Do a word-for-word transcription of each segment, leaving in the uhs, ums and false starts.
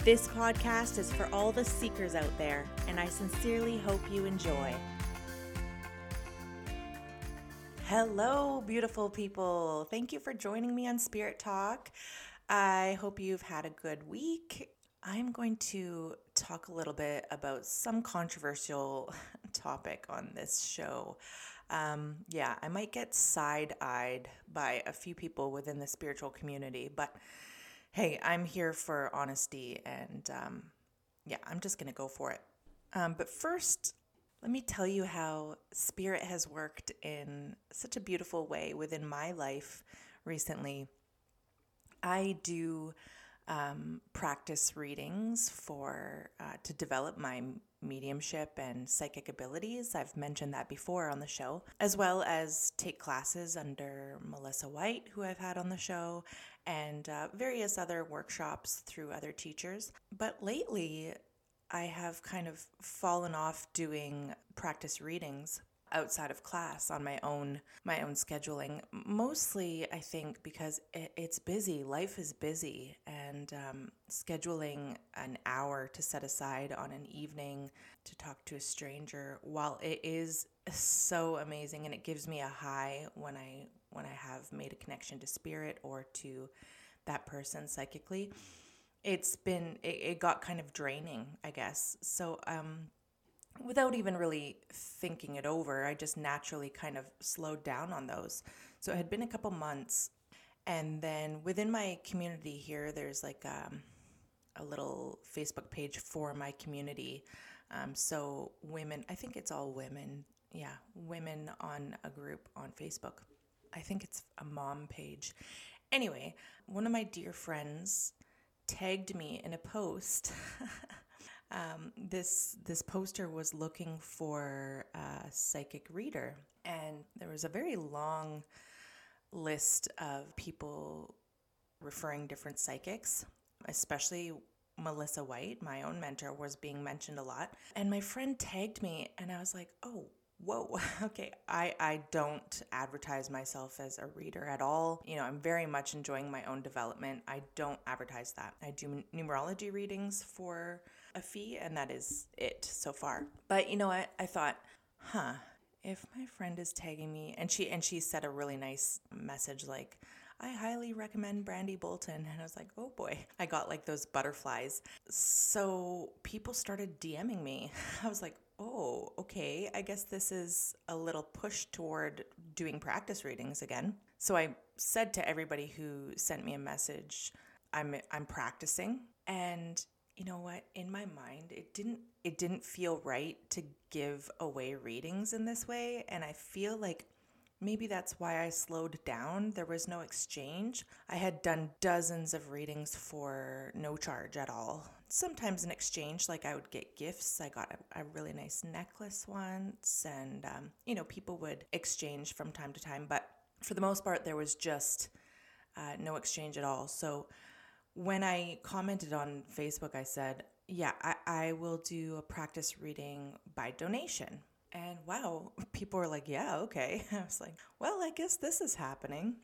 This podcast is for all the seekers out there, and I sincerely hope you enjoy. Hello, beautiful people. Thank you for joining me on Spirit Talk. I hope you've had a good week. I'm going to talk a little bit about some controversial topic on this show. Um, yeah, I might get side-eyed by a few people within the spiritual community, but hey, I'm here for honesty, and um, yeah, I'm just going to go for it. Um, but first, let me tell you how Spirit has worked in such a beautiful way within my life recently. I do um, practice readings for uh, to develop my mediumship and psychic abilities. I've mentioned that before on the show, as well as take classes under Melissa White, who I've had on the show, and uh, various other workshops through other teachers. But lately, I have kind of fallen off doing practice readings outside of class on my own my own scheduling. Mostly, I think, because it, it's busy. Life is busy, and um, scheduling an hour to set aside on an evening to talk to a stranger, while it is so amazing and it gives me a high when I when I have made a connection to spirit or to that person psychically, it's been, it, it got kind of draining, I guess. So um, without even really thinking it over, I just naturally kind of slowed down on those. So it had been a couple months. And then within my community here, there's like um, a little Facebook page for my community. Um, so women, I think it's all women. Yeah, women on a group on Facebook. I think it's a mom page. Anyway, one of my dear friends tagged me in a post. um, this this poster was looking for a psychic reader, and there was a very long list of people referring different psychics, especially Melissa White, my own mentor, was being mentioned a lot. And my friend tagged me, and I was like, oh, whoa, okay, I, I don't advertise myself as a reader at all. You know, I'm very much enjoying my own development. I don't advertise that. I do numerology readings for a fee, and that is it so far. But you know what? I, I thought, huh, if my friend is tagging me, and she and she said a really nice message like, I highly recommend Brandi Bolton. And I was like, oh boy, I got like those butterflies. So people started DMing me. I was like, oh, okay, I guess this is a little push toward doing practice readings again. So I said to everybody who sent me a message, I'm I'm practicing. And you know what? In my mind, it didn't it didn't feel right to give away readings in this way. And I feel like maybe that's why I slowed down. There was no exchange. I had done dozens of readings for no charge at all. Sometimes in exchange, like I would get gifts. I got a, a really nice necklace once, and, um, you know, people would exchange from time to time. But for the most part, there was just uh, no exchange at all. So when I commented on Facebook, I said, yeah, I, I will do a practice reading by donation. And wow, people were like, yeah, okay. I was like, well, I guess this is happening.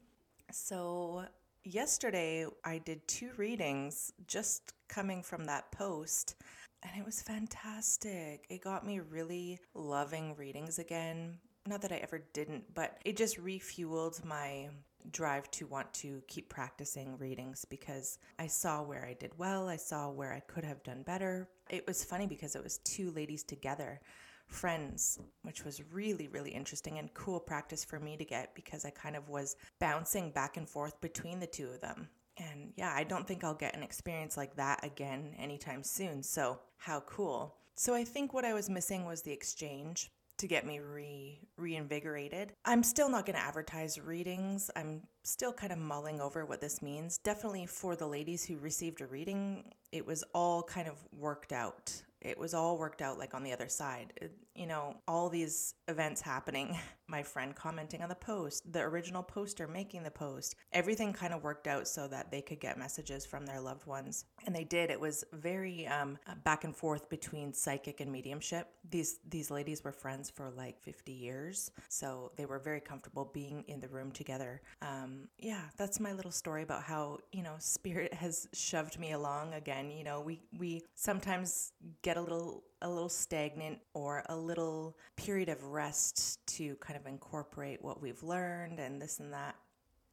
So yesterday I did two readings just coming from that post, and it was fantastic. It got me really loving readings again. Not that I ever didn't, but it just refueled my drive to want to keep practicing readings, because I saw where I did well. I saw where I could have done better. It was funny because it was two ladies together. Friends, which was really, really interesting and cool practice for me to get, because I kind of was bouncing back and forth between the two of them. And yeah, I don't think I'll get an experience like that again anytime soon. So how cool. So I think what I was missing was the exchange to get me re reinvigorated. I'm still not going to advertise readings. I'm still kind of mulling over what this means. Definitely for the ladies who received a reading, it was all kind of worked out. It was all worked out like on the other side. you know, all these events happening, my friend commenting on the post, the original poster making the post, everything kind of worked out so that they could get messages from their loved ones. And they did. It was very um, back and forth between psychic and mediumship. These these ladies were friends for like fifty years. So they were very comfortable being in the room together. Um, yeah, that's my little story about how, you know, spirit has shoved me along again. You know, we, we sometimes get a little... a little stagnant or a little period of rest to kind of incorporate what we've learned and this and that.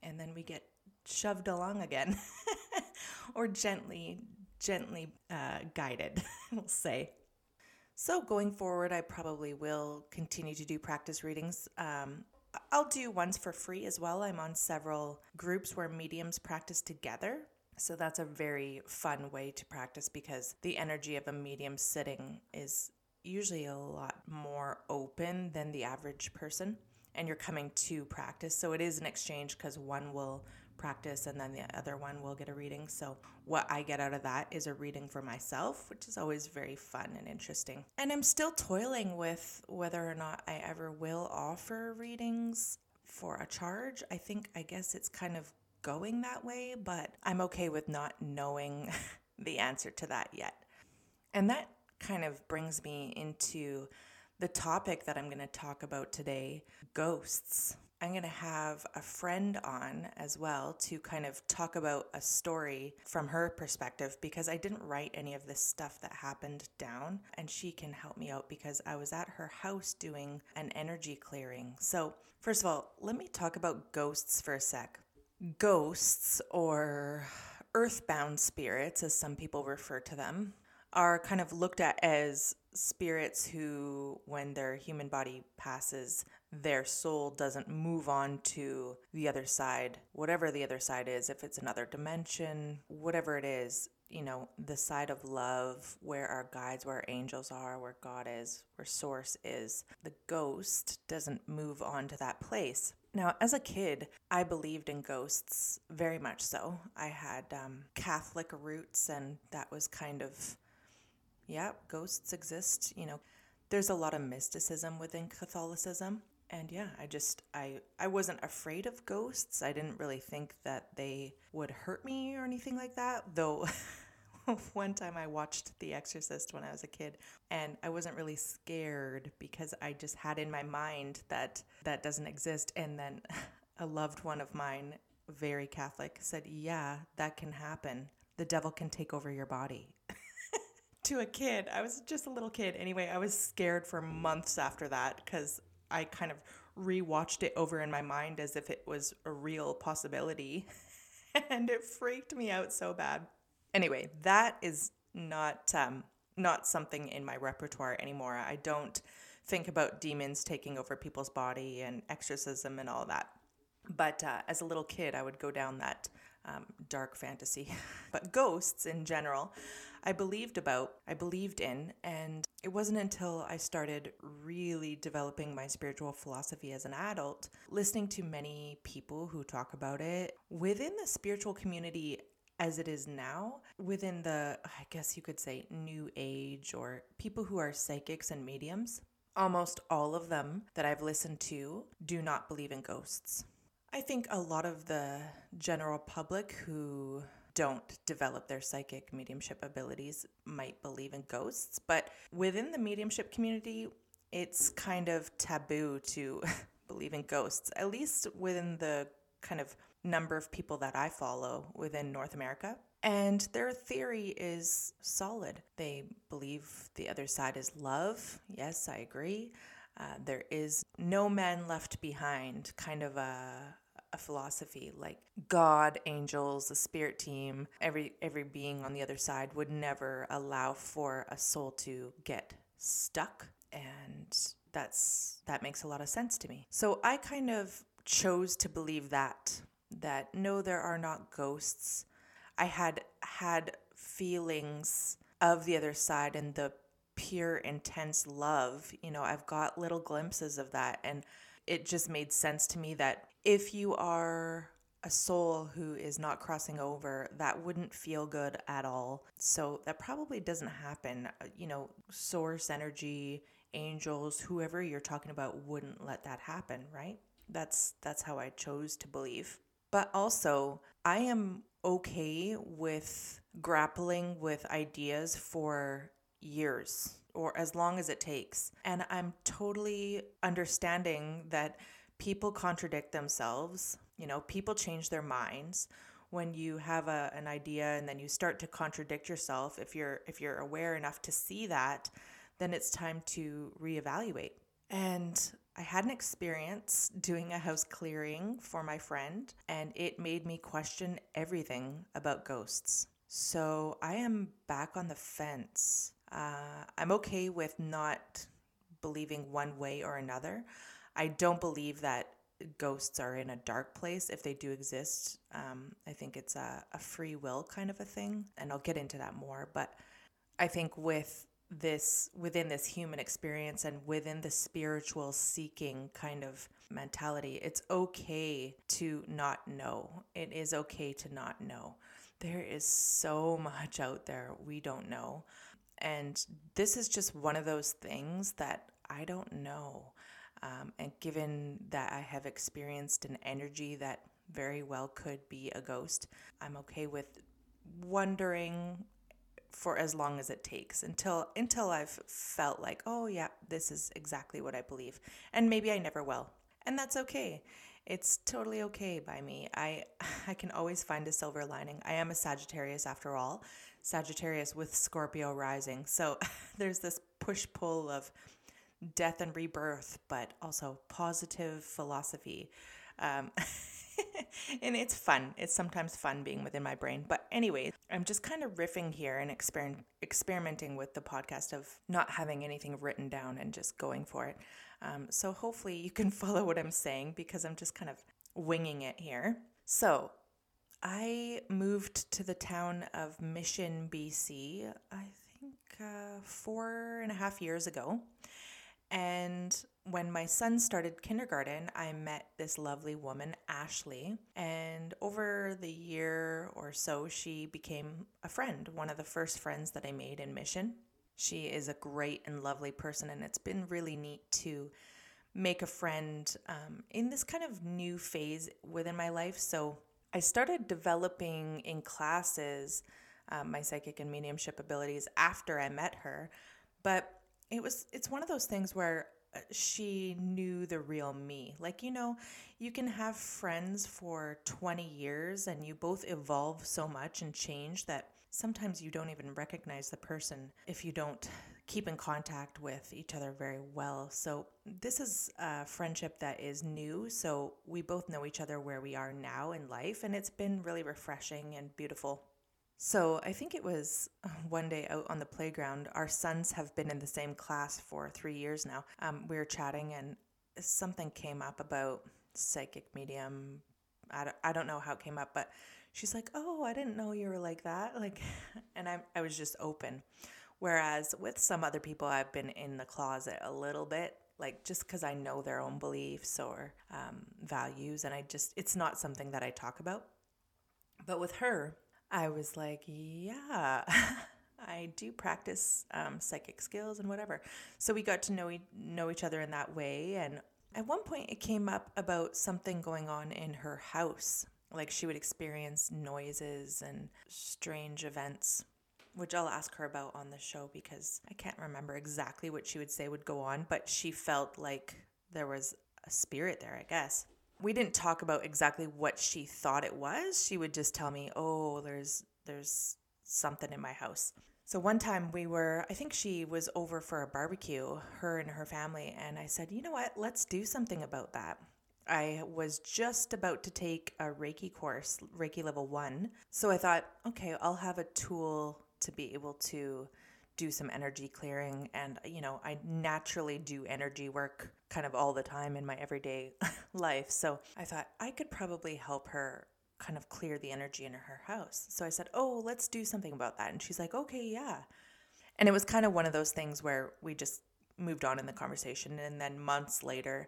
And then we get shoved along again or gently, gently uh, guided, we'll say. So going forward, I probably will continue to do practice readings. Um, I'll do ones for free as well. I'm on several groups where mediums practice together. So that's a very fun way to practice because the energy of a medium sitting is usually a lot more open than the average person, and you're coming to practice. So it is an exchange because one will practice and then the other one will get a reading. So what I get out of that is a reading for myself, which is always very fun and interesting. And I'm still toiling with whether or not I ever will offer readings for a charge. I think, I guess it's kind of going that way, but I'm okay with not knowing the answer to that yet. And that kind of brings me into the topic that I'm going to talk about today, ghosts. I'm going to have a friend on as well to kind of talk about a story from her perspective because I didn't write any of this stuff that happened down, and she can help me out because I was at her house doing an energy clearing. So first of all, let me talk about ghosts for a sec. Ghosts, or earthbound spirits, as some people refer to them, are kind of looked at as spirits who, when their human body passes, their soul doesn't move on to the other side, whatever the other side is, if it's another dimension, whatever it is, you know, the side of love, where our guides, where our angels are, where God is, where source is. The ghost doesn't move on to that place. Now, as a kid, I believed in ghosts very much so. I had um, Catholic roots, and that was kind of, yeah, ghosts exist. You know, there's a lot of mysticism within Catholicism. And yeah, I just, I, I wasn't afraid of ghosts. I didn't really think that they would hurt me or anything like that, though one time I watched The Exorcist when I was a kid, and I wasn't really scared because I just had in my mind that that doesn't exist. And then a loved one of mine, very Catholic, said, yeah, that can happen. The devil can take over your body. To a kid, I was just a little kid. Anyway, I was scared for months after that because I kind of rewatched it over in my mind as if it was a real possibility. And it freaked me out so bad. Anyway, that is not um, not something in my repertoire anymore. I don't think about demons taking over people's body and exorcism and all that. But uh, as a little kid, I would go down that um, dark fantasy. But ghosts in general, I believed about, I believed in, and it wasn't until I started really developing my spiritual philosophy as an adult, listening to many people who talk about it within the spiritual community as it is now, within the, I guess you could say, new age or people who are psychics and mediums. Almost all of them that I've listened to do not believe in ghosts. I think a lot of the general public who don't develop their psychic mediumship abilities might believe in ghosts, but within the mediumship community, it's kind of taboo to believe in ghosts, at least within the kind of number of people that I follow within North America. And their theory is solid. They believe the other side is love. Yes, I agree. Uh, there is no man left behind, kind of a, a philosophy, like God, angels, the spirit team, every every being on the other side would never allow for a soul to get stuck. And that's that makes a lot of sense to me. So I kind of chose to believe that, that no, there are not ghosts. I had had feelings of the other side and the pure, intense love. You know, I've got little glimpses of that. And it just made sense to me that if you are a soul who is not crossing over, that wouldn't feel good at all. So that probably doesn't happen. You know, source energy, angels, whoever you're talking about wouldn't let that happen, right? That's that's how I chose to believe. But also, I am okay with grappling with ideas for years or as long as it takes. And I'm totally understanding that people contradict themselves. You know, people change their minds when you have a, an idea and then you start to contradict yourself. If you're if you're aware enough to see that, then it's time to reevaluate. And I had an experience doing a house clearing for my friend, and it made me question everything about ghosts. So I am back on the fence. Uh, I'm okay with not believing one way or another. I don't believe that ghosts are in a dark place if they do exist. Um, I think it's a, a free will kind of a thing, and I'll get into that more. But I think with this, within this human experience and within the spiritual seeking kind of mentality, it's okay to not know. It is okay to not know. There is so much out there we don't know. And this is just one of those things that I don't know. Um, and given that I have experienced an energy that very well could be a ghost, I'm okay with wondering for as long as it takes until until I've felt like, oh yeah, this is exactly what I believe. And maybe I never will. And that's okay. It's totally okay by me. I I can always find a silver lining. I am a Sagittarius after all. Sagittarius with Scorpio rising. So there's this push-pull of death and rebirth, but also positive philosophy. Um, and it's fun. It's sometimes fun being within my brain. But anyway, I'm just kind of riffing here and exper- experimenting with the podcast of not having anything written down and just going for it. Um, so hopefully you can follow what I'm saying because I'm just kind of winging it here. So I moved to the town of Mission, B C, I think uh, four and a half years ago. And when my son started kindergarten, I met this lovely woman, Ashley, and over the year or so, she became a friend, one of the first friends that I made in Mission. She is a great and lovely person, and it's been really neat to make a friend um, in this kind of new phase within my life. So I started developing in classes um, my psychic and mediumship abilities after I met her, but It was, it's one of those things where she knew the real me. Like, you know, you can have friends for twenty years and you both evolve so much and change that sometimes you don't even recognize the person if you don't keep in contact with each other very well. So this is a friendship that is new. So we both know each other where we are now in life, and it's been really refreshing and beautiful. So I think it was one day out on the playground. Our sons have been in the same class for three years now. Um, we were chatting and something came up about psychic medium. I don't, I don't know how it came up, but she's like, oh, I didn't know you were like that. Like, and I I was just open. Whereas with some other people, I've been in the closet a little bit, like just because I know their own beliefs or um, values. And I just, it's not something that I talk about. But with her, I was like, yeah, I do practice um, psychic skills and whatever. So we got to know, e- know each other in that way. And at one point it came up about something going on in her house. Like she would experience noises and strange events, which I'll ask her about on the show because I can't remember exactly what she would say would go on, but she felt like there was a spirit there, I guess. We didn't talk about exactly what she thought it was. She would just tell me, oh, there's there's something in my house. So one time we were, I think she was over for a barbecue, her and her family, and I said, you know what, let's do something about that. I was just about to take a Reiki course, Reiki level one. So I thought, okay, I'll have a tool to be able to do some energy clearing. And, you know, I naturally do energy work kind of all the time in my everyday life. So I thought I could probably help her kind of clear the energy in her house. So I said, oh, let's do something about that. And she's like, okay, yeah. And it was kind of one of those things where we just moved on in the conversation. And then months later,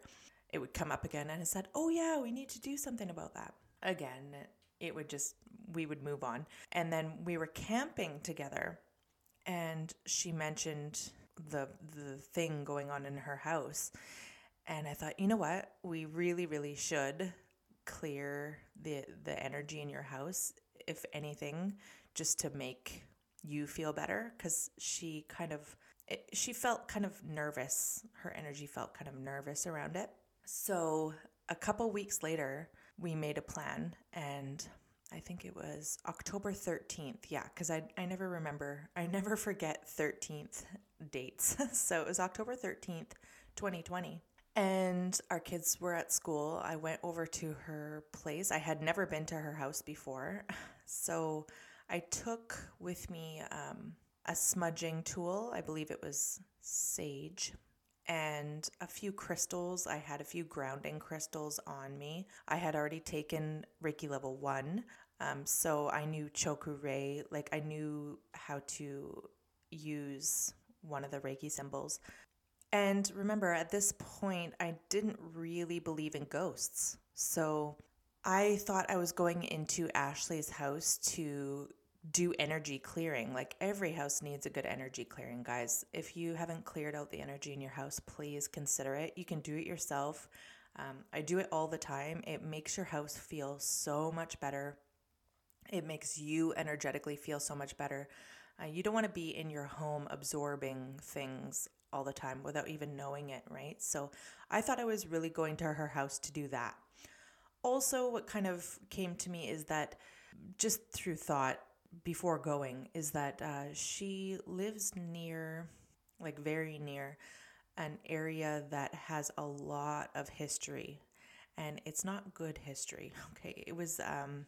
it would come up again. And I said, oh yeah, we need to do something about that. Again, it would just, we would move on. And then we were camping together. And she mentioned the the thing going on in her house. And I thought, you know what? We really, really should clear the the energy in your house, if anything, just to make you feel better. Because she kind of, it, she felt kind of nervous. Her energy felt kind of nervous around it. So a couple weeks later, we made a plan, and I think it was October thirteenth. Yeah, because I, I never remember. I never forget thirteenth dates. So it was October thirteenth, twenty twenty. And our kids were at school. I went over to her place. I had never been to her house before. So I took with me um, a smudging tool. I believe it was sage. And a few crystals. I had a few grounding crystals on me. I had already taken Reiki level one. Um, so I knew Choku Rei. Like, I knew how to use one of the Reiki symbols. And remember, at this point, I didn't really believe in ghosts. So I thought I was going into Ashley's house to do energy clearing. Like, every house needs a good energy clearing, guys. If you haven't cleared out the energy in your house, please consider it. You can do it yourself. Um, I do it all the time. It makes your house feel so much better. It makes you energetically feel so much better. Uh, you don't want to be in your home absorbing things all the time without even knowing it, right? So I thought I was really going to her house to do that. Also, what kind of came to me is that, just through thought, before going, is that uh, she lives near, like very near, an area that has a lot of history, and it's not good history. Okay, it was, um,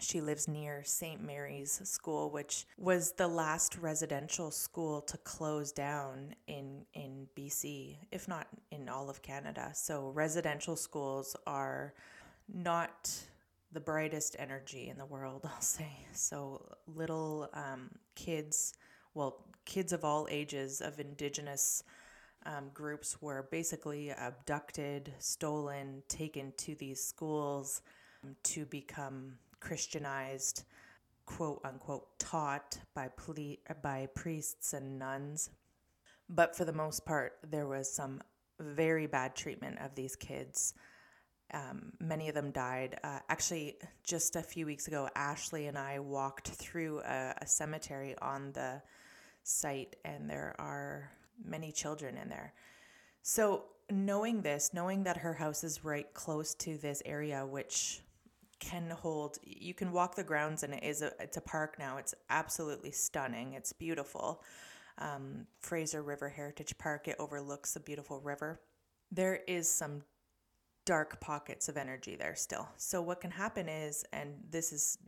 she lives near Saint Mary's School, which was the last residential school to close down in, in B C, if not in all of Canada. So residential schools are not the brightest energy in the world, I'll say. So little um, kids, well, kids of all ages of Indigenous um, groups were basically abducted, stolen, taken to these schools um, to become Christianized, quote unquote, taught by ple- by priests and nuns. But for the most part, there was some very bad treatment of these kids. Um, many of them died. Uh, actually, just a few weeks ago, Ashley and I walked through a, a cemetery on the site, and there are many children in there. So knowing this, knowing that her house is right close to this area, which can hold, you can walk the grounds, and it is a, it's a park now. It's absolutely stunning. It's beautiful. Um, Fraser River Heritage Park, it overlooks a beautiful river. There is some dark pockets of energy there still. So what can happen is, and this is,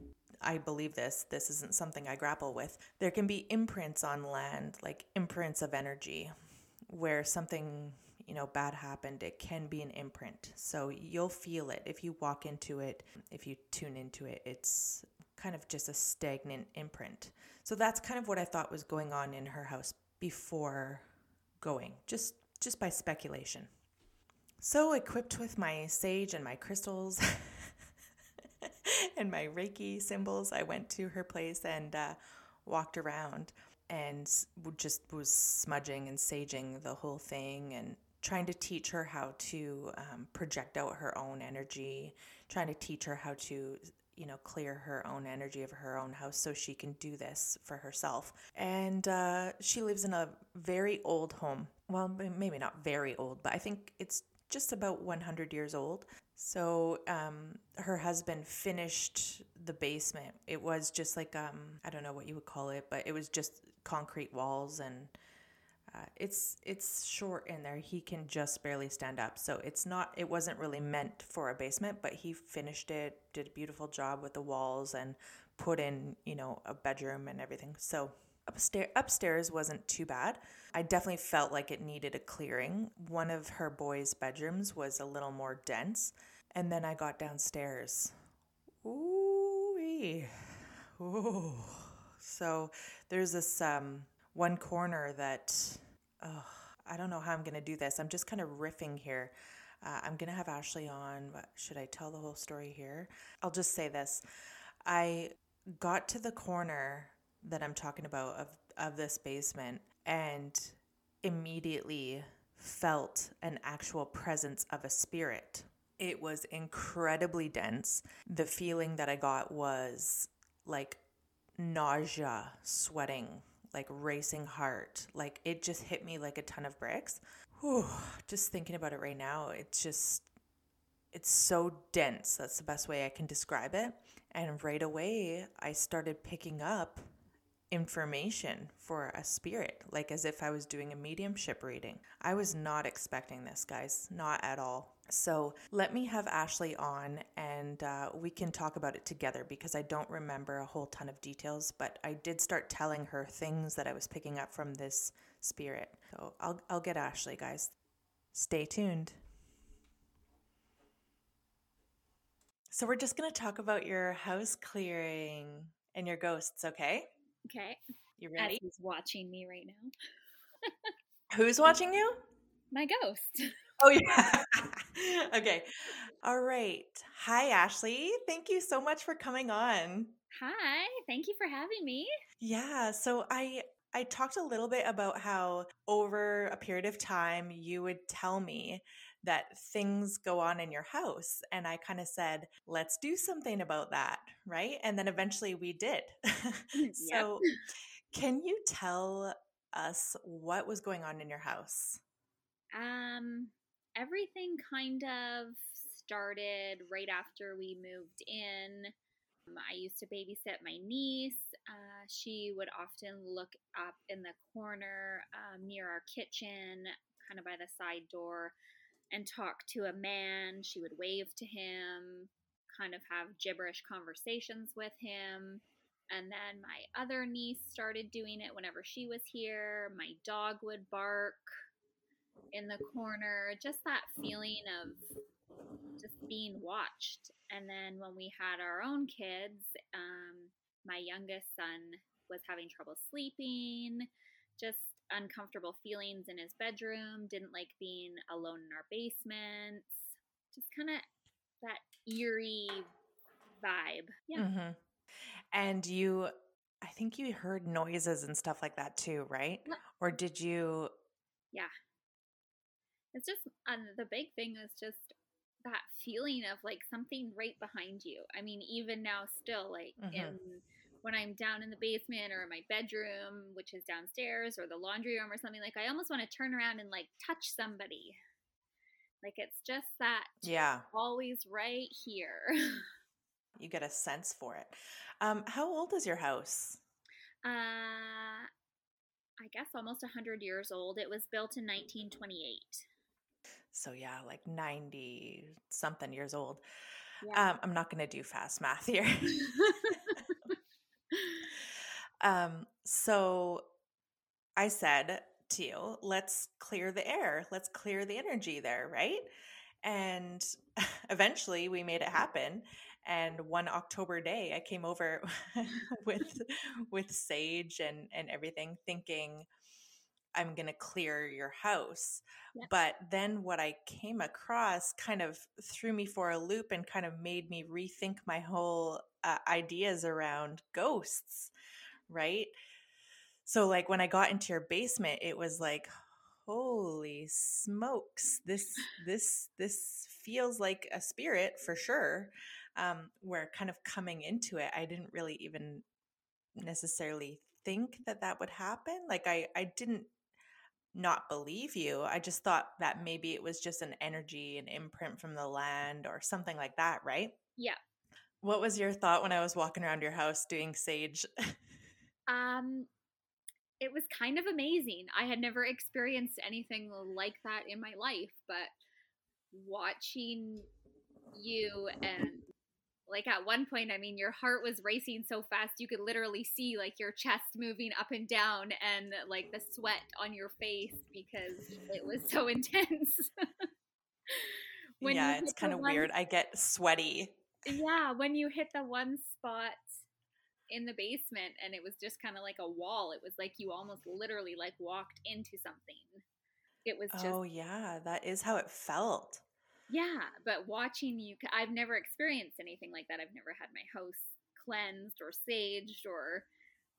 I believe this, this isn't something I grapple with, there can be imprints on land, like imprints of energy, where something, you know, bad happened. It can be an imprint. So you'll feel it. If you walk into it, if you tune into it, it's kind of just a stagnant imprint. So that's kind of what I thought was going on in her house before going, just, just by speculation. So equipped with my sage and my crystals and my Reiki symbols, I went to her place and uh, walked around and just was smudging and saging the whole thing and trying to teach her how to um, project out her own energy, trying to teach her how to, you know, clear her own energy of her own house so she can do this for herself. And uh, she lives in a very old home. Well, maybe not very old, but I think it's just about one hundred years old. So um, her husband finished the basement. It was just like, um, I don't know what you would call it, but it was just concrete walls, and uh, it's it's short in there. He can just barely stand up. So it's not, it wasn't really meant for a basement, but he finished it, did a beautiful job with the walls, and put in, you know, a bedroom and everything. So Upstairs, upstairs wasn't too bad. I definitely felt like it needed a clearing. One of her boys' bedrooms was a little more dense. And then I got downstairs. Ooh-wee. Ooh. So there's this um, one corner that, oh, I don't know how I'm going to do this. I'm just kind of riffing here. Uh, I'm going to have Ashley on. But should I tell the whole story here? I'll just say this. I got to the corner that I'm talking about of, of this basement, and immediately felt an actual presence of a spirit. It was incredibly dense. The feeling that I got was like nausea, sweating, like racing heart. Like it just hit me like a ton of bricks. Whew, just thinking about it right now, it's just, it's so dense. That's the best way I can describe it. And right away, I started picking up information for a spirit, like as if I was doing a mediumship reading. I was not expecting this, guys, not at all. So let me have Ashley on and uh, we can talk about it together, because I don't remember a whole ton of details, but I did start telling her things that I was picking up from this spirit. So I'll, I'll get Ashley, guys. Stay tuned. So we're just going to talk about your house clearing and your ghosts, okay? Okay. You ready? Addie's watching me right now. Who's watching you? My ghost. Oh, yeah. Okay. All right. Hi, Ashley. Thank you so much for coming on. Hi. Thank you for having me. Yeah. So I I talked a little bit about how over a period of time you would tell me that things go on in your house. And I kind of said, let's do something about that, right? And then eventually we did. So can you tell us what was going on in your house? Um, everything kind of started right after we moved in. I used to babysit my niece. Uh, she would often look up in the corner um, near our kitchen, kind of by the side door, and talk to a man. She would wave to him, kind of have gibberish conversations with him. And then my other niece started doing it whenever she was here. My dog would bark in the corner, just that feeling of just being watched. And then when we had our own kids, um, my youngest son was having trouble sleeping, just uncomfortable feelings in his bedroom, didn't like being alone in our basement, just kind of that eerie vibe. Yeah. Mm-hmm. And you, I think you heard noises and stuff like that too, right? Yeah. Or did you? Yeah. It's just, um, the big thing is just that feeling of like something right behind you. I mean, even now still, like mm-hmm. in when I'm down in the basement or in my bedroom, which is downstairs, or the laundry room or something, like I almost want to turn around and like touch somebody. Like it's just that yeah. always right here. You get a sense for it. Um, how old is your house? Uh, I guess almost one hundred years old. It was built in nineteen twenty-eight. So yeah, like ninety something years old. Yeah. Um, I'm not going to do fast math here. Um, so I said to you, let's clear the air, let's clear the energy there, right? And eventually we made it happen. And one October day, I came over with with sage and, and everything, thinking I'm going to clear your house. Yep. But then what I came across kind of threw me for a loop and kind of made me rethink my whole uh, ideas around ghosts, right? So like when I got into your basement, it was like, holy smokes, this this this feels like a spirit for sure. Um, where kind of coming into it, I didn't really even necessarily think that that would happen. Like I, I didn't not believe you. I just thought that maybe it was just an energy, an imprint from the land or something like that, right? Yeah. What was your thought when I was walking around your house doing sage? um, it was kind of amazing. I had never experienced anything like that in my life, but watching you and like at one point, I mean, your heart was racing so fast, you could literally see like your chest moving up and down and like the sweat on your face because it was so intense. Yeah, it's kind of weird. I get sweaty. Yeah, when you hit the one spot in the basement and it was just kind of like a wall, it was like you almost literally like walked into something. It was just. Oh, yeah, that is how it felt. Yeah, but watching you, I've never experienced anything like that. I've never had my house cleansed or saged or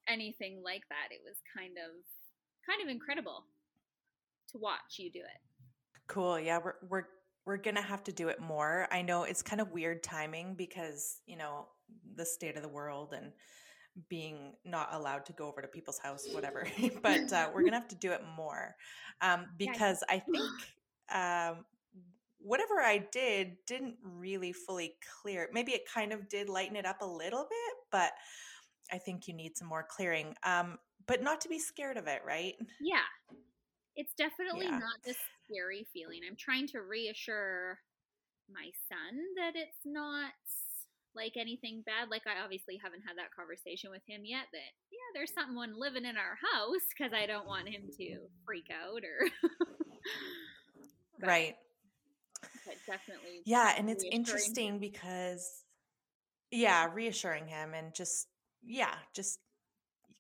anything like that. It was kind of, kind of incredible. to watch you do it. Cool. Yeah, we're we're we're gonna have to do it more. I know it's kind of weird timing because, you know, the state of the world and being not allowed to go over to people's house, whatever. But uh, we're gonna have to do it more um, because yeah. I think um, whatever I did didn't really fully clear. Maybe it kind of did lighten it up a little bit, but I think you need some more clearing. Um, but not to be scared of it, right? Yeah. It's definitely yeah. not this scary feeling. I'm trying to reassure my son that it's not like anything bad. Like, I obviously haven't had that conversation with him yet that, yeah, there's someone living in our house because I don't want him to freak out or. but, right. But definitely. Yeah. And it's interesting him. because, yeah, reassuring him and just, yeah, just.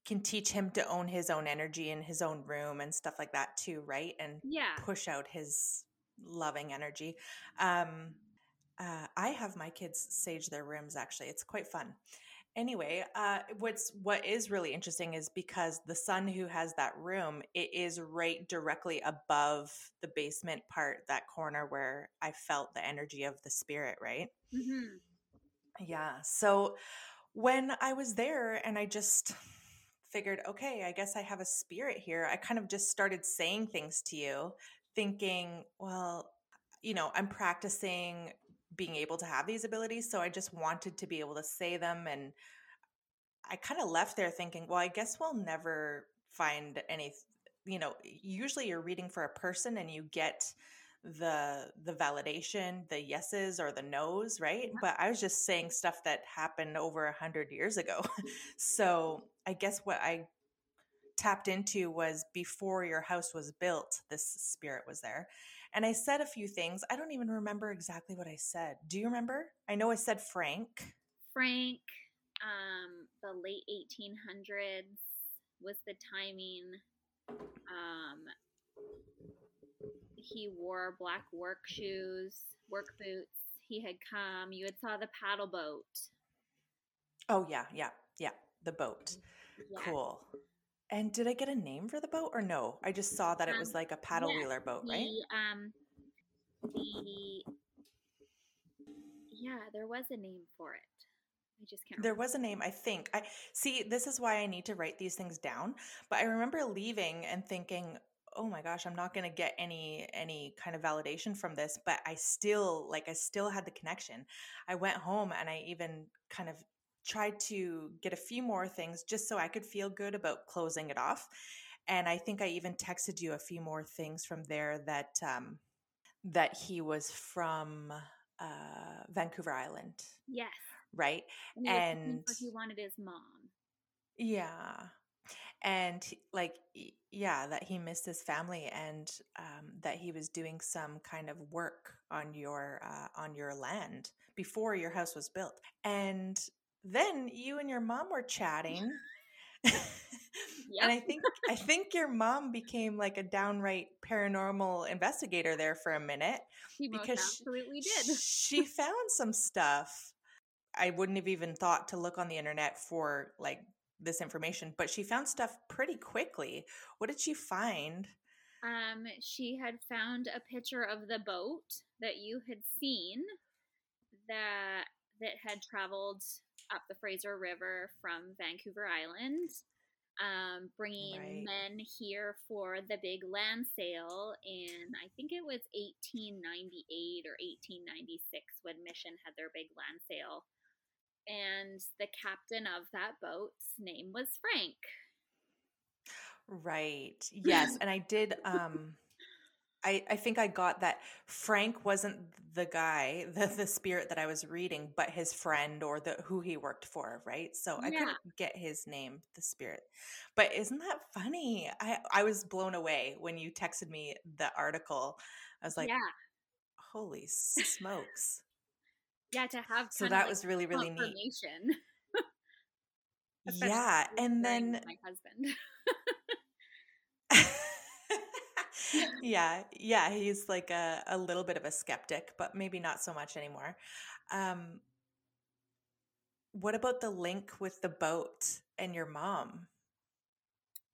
can teach him to own his own energy in his own room and stuff like that too, right? And yeah. push out his loving energy. Um, uh, I have my kids sage their rooms, actually. It's quite fun. Anyway, uh, what's what is really interesting is because the son who has that room, it is right directly above the basement part, that corner where I felt the energy of the spirit, right? Mm-hmm. Yeah. So when I was there and I just – figured, okay, I guess I have a spirit here. I kind of just started saying things to you, thinking, well, you know, I'm practicing being able to have these abilities, so I just wanted to be able to say them. And I kind of left there thinking, well, I guess we'll never find any, you know, usually you're reading for a person and you get the the validation, the yeses or the nos, right? But I was just saying stuff that happened over a hundred years ago. So I guess what I tapped into was before your house was built, this spirit was there. And I said a few things. I don't even remember exactly what I said. Do you remember? I know I said Frank. Frank, um, the late eighteen hundreds was the timing. Um, he wore black work shoes, work boots. He had come. You had saw the paddle boat. Oh, yeah, yeah, yeah. The boat. Yeah. Cool. And did I get a name for the boat or no? I just saw that um, it was like a paddle yeah, wheeler boat, the, right? Um, the, yeah, there was a name for it. I just can't remember. There was a name, I think. I see, this is why I need to write these things down. But I remember leaving and thinking, oh my gosh, I'm not going to get any any kind of validation from this. But I still, like, I still had the connection. I went home and I even kind of tried to get a few more things just so I could feel good about closing it off. And I think I even texted you a few more things from there that um, that he was from uh, Vancouver Island. Yes. Right? And, and he wanted his mom. Yeah. And like, yeah, that he missed his family and um, that he was doing some kind of work on your uh, on your land before your house was built. And then you and your mom were chatting, yep. and I think I think your mom became like a downright paranormal investigator there for a minute she because absolutely she, did. she found some stuff. I wouldn't have even thought to look on the internet for like this information, but she found stuff pretty quickly. What did she find? Um, she had found a picture of the boat that you had seen that that had traveled up the Fraser River from Vancouver Island, um, bringing right. men here for the big land sale in, I think it was eighteen ninety-eight or eighteen ninety-six when Mission had their big land sale. And the captain of that boat's name was Frank. Right. Yes. And I did, um, I, I think I got that Frank wasn't the guy, the, the spirit that I was reading, but his friend or the who he worked for, right? So I yeah. couldn't get his name, the spirit. But isn't that funny? I, I was blown away when you texted me the article. I was like, yeah. holy smokes. yeah, to have so that of, was like, really, really neat. yeah, and then my husband. yeah yeah he's like a, a little bit of a skeptic, but maybe not so much anymore. Um what about the link with the boat and your mom?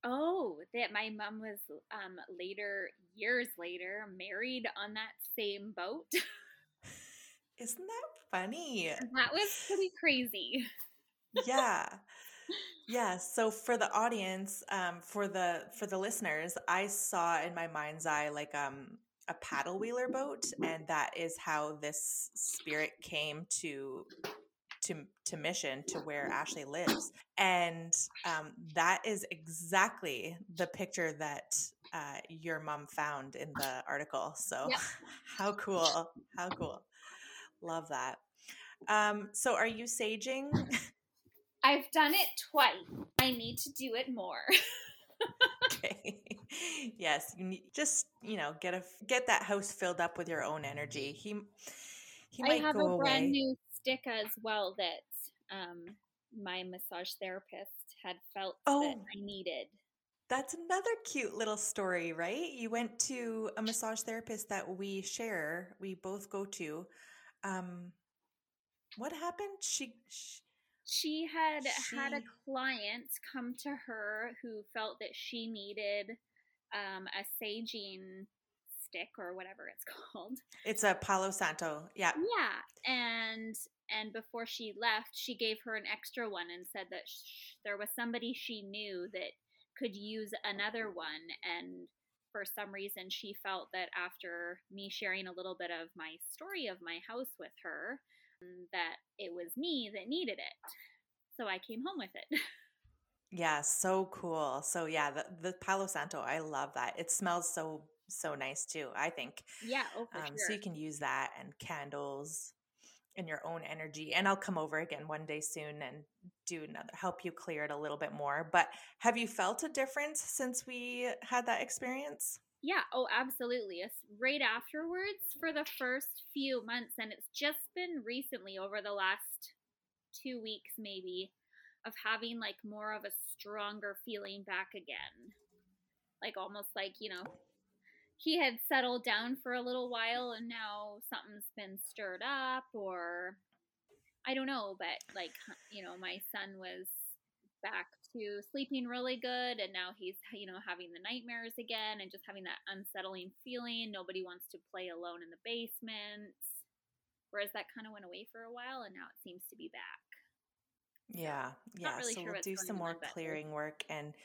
Oh, that my mom was um, later, years later, married on that same boat. Isn't that funny? That was pretty crazy. Yeah. Yeah. So for the audience, um, for the for the listeners, I saw in my mind's eye like um, a paddle wheeler boat, and that is how this spirit came to to to Mission, to where Ashley lives. And um, that is exactly the picture that uh, your mom found in the article. So yep. How cool. How cool. Love that. Um, so are you saging? I've done it twice. I need to do it more. Okay. Yes. You need, just, you know, get a, get that house filled up with your own energy. He, he might go away. I have a brand new stick as well that um, my massage therapist had felt oh, that I needed. That's another cute little story, right? You went to a massage therapist that we share. We both go to. Um, what happened? She... she She had she... had a client come to her who felt that she needed um, a saging stick or whatever it's called. It's a Palo Santo. Yeah. Yeah. And and before she left, she gave her an extra one and said that sh- there was somebody she knew that could use another one. And for some reason, she felt that after me sharing a little bit of my story of my house with her, that it was me that needed it. So I came home with it. Yeah, so cool. So yeah, the, the Palo Santo, I love that. It smells so, so nice too, I think. Yeah, oh, for um, sure. So you can use that and candles and your own energy. And I'll come over again one day soon and do another, help you clear it a little bit more. But have you felt a difference since we had that experience? Yeah, oh, absolutely. It's right afterwards for the first few months, and it's just been recently over the last two weeks maybe of having like more of a stronger feeling back again. Like almost like, you know, he had settled down for a little while and now something's been stirred up or I don't know, but like, you know, my son was back to sleeping really good and now he's, you know, having the nightmares again and just having that unsettling feeling. Nobody wants to play alone in the basement, whereas that kind of went away for a while and now it seems to be back. Yeah, yeah. Not really so sure we'll do some more clearing work and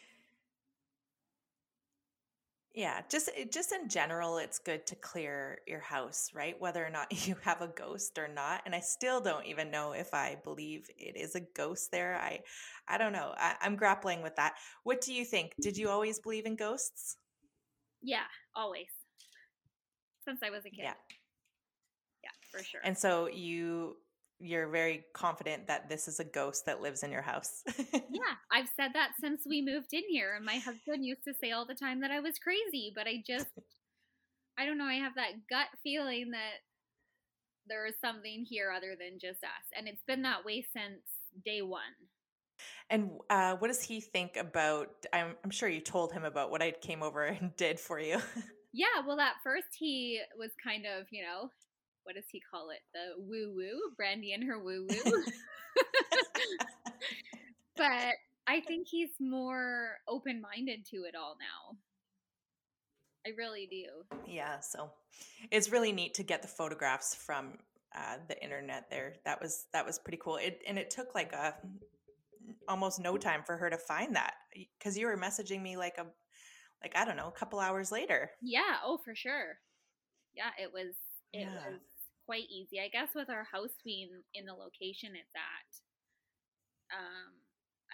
yeah, just just in general, it's good to clear your house, right? Whether or not you have a ghost or not. And I still don't even know if I believe it is a ghost there. I I don't know. I, I'm grappling with that. What do you think? Did you always believe in ghosts? Yeah, always. Since I was a kid. Yeah, yeah, for sure. And so you, you're very confident that this is a ghost that lives in your house. Yeah. I've said that since we moved in here and my husband used to say all the time that I was crazy, but I just, I don't know. I have that gut feeling that there is something here other than just us. And it's been that way since day one. And uh, what does he think about, I'm, I'm sure you told him about what I came over and did for you. Yeah. Well, at first he was kind of, you know, what does he call it? The woo-woo, Brandi and her woo-woo. But I think he's more open-minded to it all now. I really do. Yeah, so it's really neat to get the photographs from uh, the internet there. That was that was pretty cool. It and it took like a almost no time for her to find that because you were messaging me like a like I don't know, a couple hours later. Yeah, oh for sure. Yeah, it was it yeah. was quite easy, I guess, with our house being in the location it's at. Um,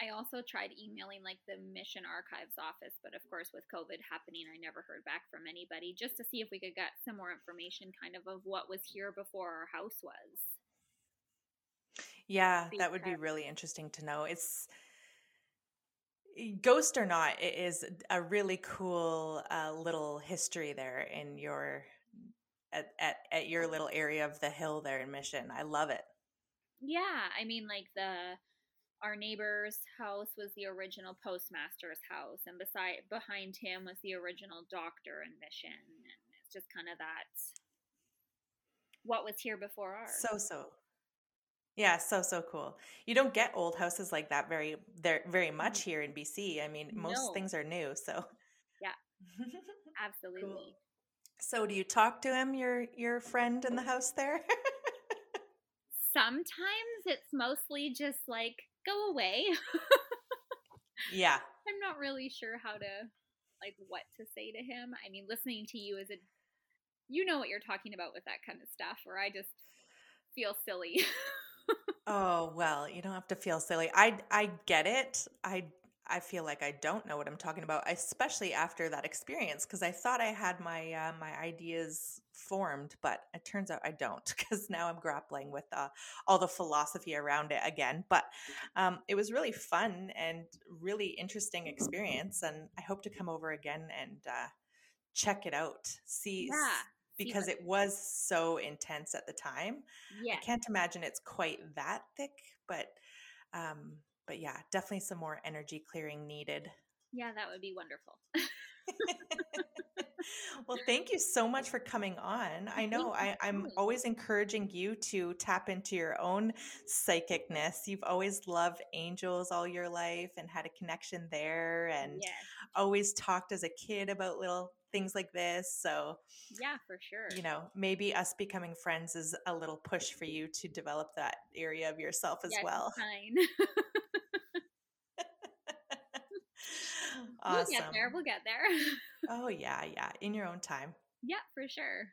I also tried emailing like the Mission Archives office, but of course with COVID happening, I never heard back from anybody just to see if we could get some more information kind of of what was here before our house was. Yeah, that would be really interesting to know. It's ghost or not, it is a really cool uh, little history there in your At, at, at your little area of the hill there in Mission. I love it. Yeah. I mean, like the, our neighbor's house was the original postmaster's house and beside behind him was the original doctor in Mission. And it's just kind of that, what was here before ours. So, so. Yeah, so, so cool. You don't get old houses like that very there very much here in B C. I mean, most no. things are new, so. Yeah, absolutely. Cool. So do you talk to him, your your friend in the house there? Sometimes it's mostly just like, go away. Yeah. I'm not really sure how to, like, what to say to him. I mean, listening to you is a, you know what you're talking about with that kind of stuff, or I just feel silly. Oh, well, you don't have to feel silly. I, I get it. I, I feel like I don't know what I'm talking about, especially after that experience, because I thought I had my uh, my ideas formed, but it turns out I don't, because now I'm grappling with uh, all the philosophy around it again. But um, it was really fun and really interesting experience, and I hope to come over again and uh, check it out. See, yeah, because it was so intense at the time. Yeah. I can't imagine it's quite that thick, but um, – But yeah, definitely some more energy clearing needed. Yeah, that would be wonderful. Well, thank you so much for coming on. I know I, I'm always encouraging you to tap into your own psychicness. You've always loved angels all your life and had a connection there, and yes. always talked as a kid about little things like this. So yeah, for sure. You know, maybe us becoming friends is a little push for you to develop that area of yourself as yes, well. Fine. Awesome. We'll get there. We'll get there. Oh, yeah, yeah. In your own time. Yeah, for sure.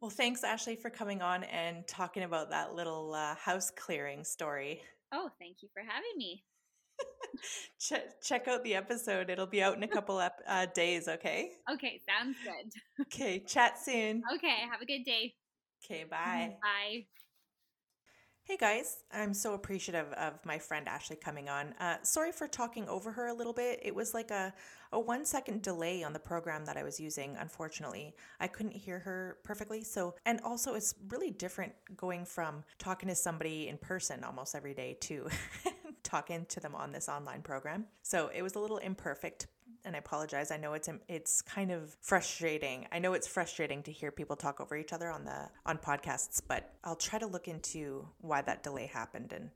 Well, thanks, Ashley, for coming on and talking about that little uh, house clearing story. Oh, thank you for having me. Ch- check out the episode. It'll be out in a couple ep- uh, days, okay? Okay, sounds good. Okay, chat soon. Okay, have a good day. Okay, bye. Bye. Hey guys, I'm so appreciative of my friend Ashley coming on. Uh, sorry for talking over her a little bit. It was like a, a one second delay on the program that I was using, unfortunately. I couldn't hear her perfectly. So, and also it's really different going from talking to somebody in person almost every day to talking to them on this online program. So it was a little imperfect, and I apologize. I know it's it's kind of frustrating. I know it's frustrating to hear people talk over each other on the on podcasts, but I'll try to look into why that delay happened and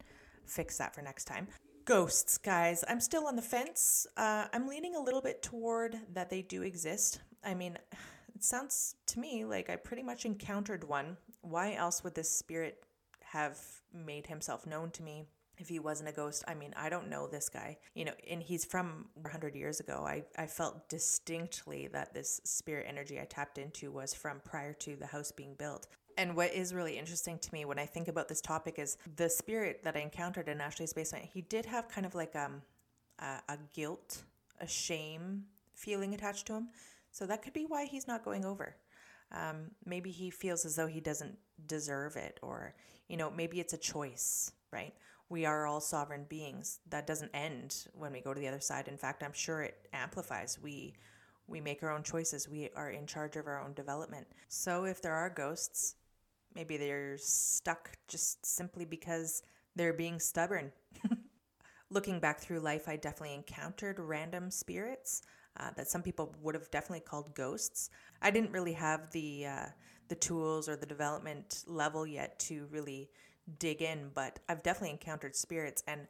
fix that for next time. Ghosts, guys. I'm still on the fence. Uh, I'm leaning a little bit toward that they do exist. I mean, it sounds to me like I pretty much encountered one. Why else would this spirit have made himself known to me if he wasn't a ghost? I mean, I don't know this guy, you know, and he's from one hundred years ago. I, I felt distinctly that this spirit energy I tapped into was from prior to the house being built. And what is really interesting to me when I think about this topic is the spirit that I encountered in Ashley's basement. He did have kind of like um, a, a guilt, a shame feeling attached to him. So that could be why he's not going over. Um, maybe he feels as though he doesn't deserve it, or, you know, maybe it's a choice, right? We are all sovereign beings. That doesn't end when we go to the other side. In fact, I'm sure it amplifies. We we make our own choices. We are in charge of our own development. So if there are ghosts, maybe they're stuck just simply because they're being stubborn. Looking back through life, I definitely encountered random spirits uh, that some people would have definitely called ghosts. I didn't really have the uh, the tools or the development level yet to really dig in, but I've definitely encountered spirits, and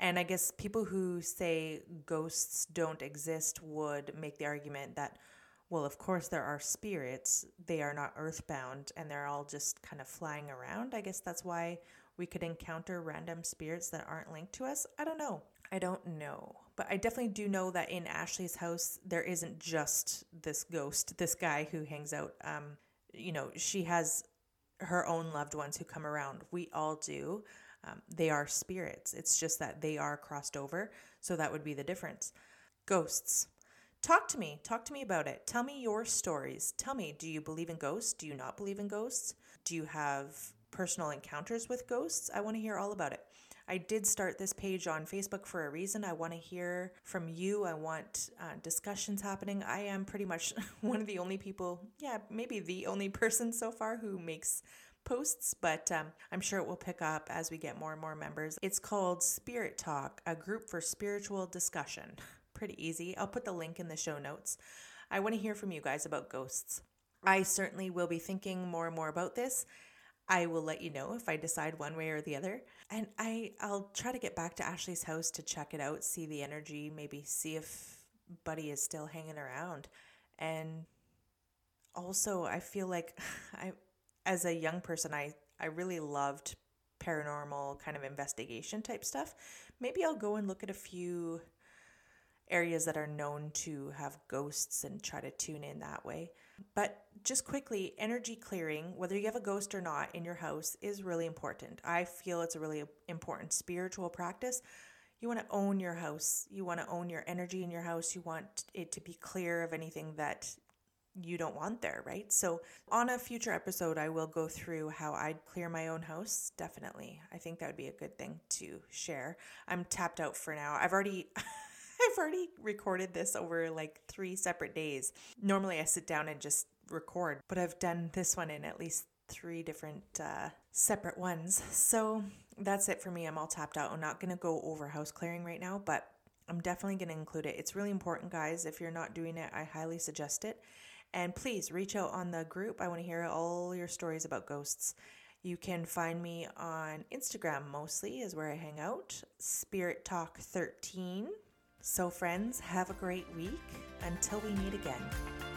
and I guess people who say ghosts don't exist would make the argument that, well, of course there are spirits, they are not earthbound, and they're all just kind of flying around. I guess that's why we could encounter random spirits that aren't linked to us. I don't know. I don't know. But I definitely do know that in Ashley's house there isn't just this ghost, this guy who hangs out. Um, you know, she has her own loved ones who come around. We all do. Um, they are spirits. It's just that they are crossed over. So that would be the difference. Ghosts. Talk to me. Talk to me about it. Tell me your stories. Tell me, do you believe in ghosts? Do you not believe in ghosts? Do you have personal encounters with ghosts? I want to hear all about it. I did start this page on Facebook for a reason. I want to hear from you. I want uh, discussions happening. I am pretty much one of the only people, yeah, maybe the only person so far who makes posts, but um, I'm sure it will pick up as we get more and more members. It's called Spirit Talk, a group for spiritual discussion. Pretty easy. I'll put the link in the show notes. I want to hear from you guys about ghosts. I certainly will be thinking more and more about this. I will let you know if I decide one way or the other. And I, I'll try to get back to Ashley's house to check it out, see the energy, maybe see if Buddy is still hanging around. And also, I feel like I, as a young person, I, I really loved paranormal kind of investigation type stuff. Maybe I'll go and look at a few areas that are known to have ghosts and try to tune in that way. But just quickly, energy clearing, whether you have a ghost or not in your house, is really important. I feel it's a really important spiritual practice. You want to own your house. You want to own your energy in your house. You want it to be clear of anything that you don't want there, right? So on a future episode, I will go through how I'd clear my own house. Definitely. I think that would be a good thing to share. I'm tapped out for now. I've already... I've already recorded this over like three separate days. Normally I sit down and just record, but I've done this one in at least three different uh, separate ones. So that's it for me. I'm all tapped out. I'm not going to go over house clearing right now, but I'm definitely going to include it. It's really important, guys. If you're not doing it, I highly suggest it. And please reach out on the group. I want to hear all your stories about ghosts. You can find me on Instagram mostly is where I hang out. Spirit Talk thirteen. So friends, have a great week until we meet again.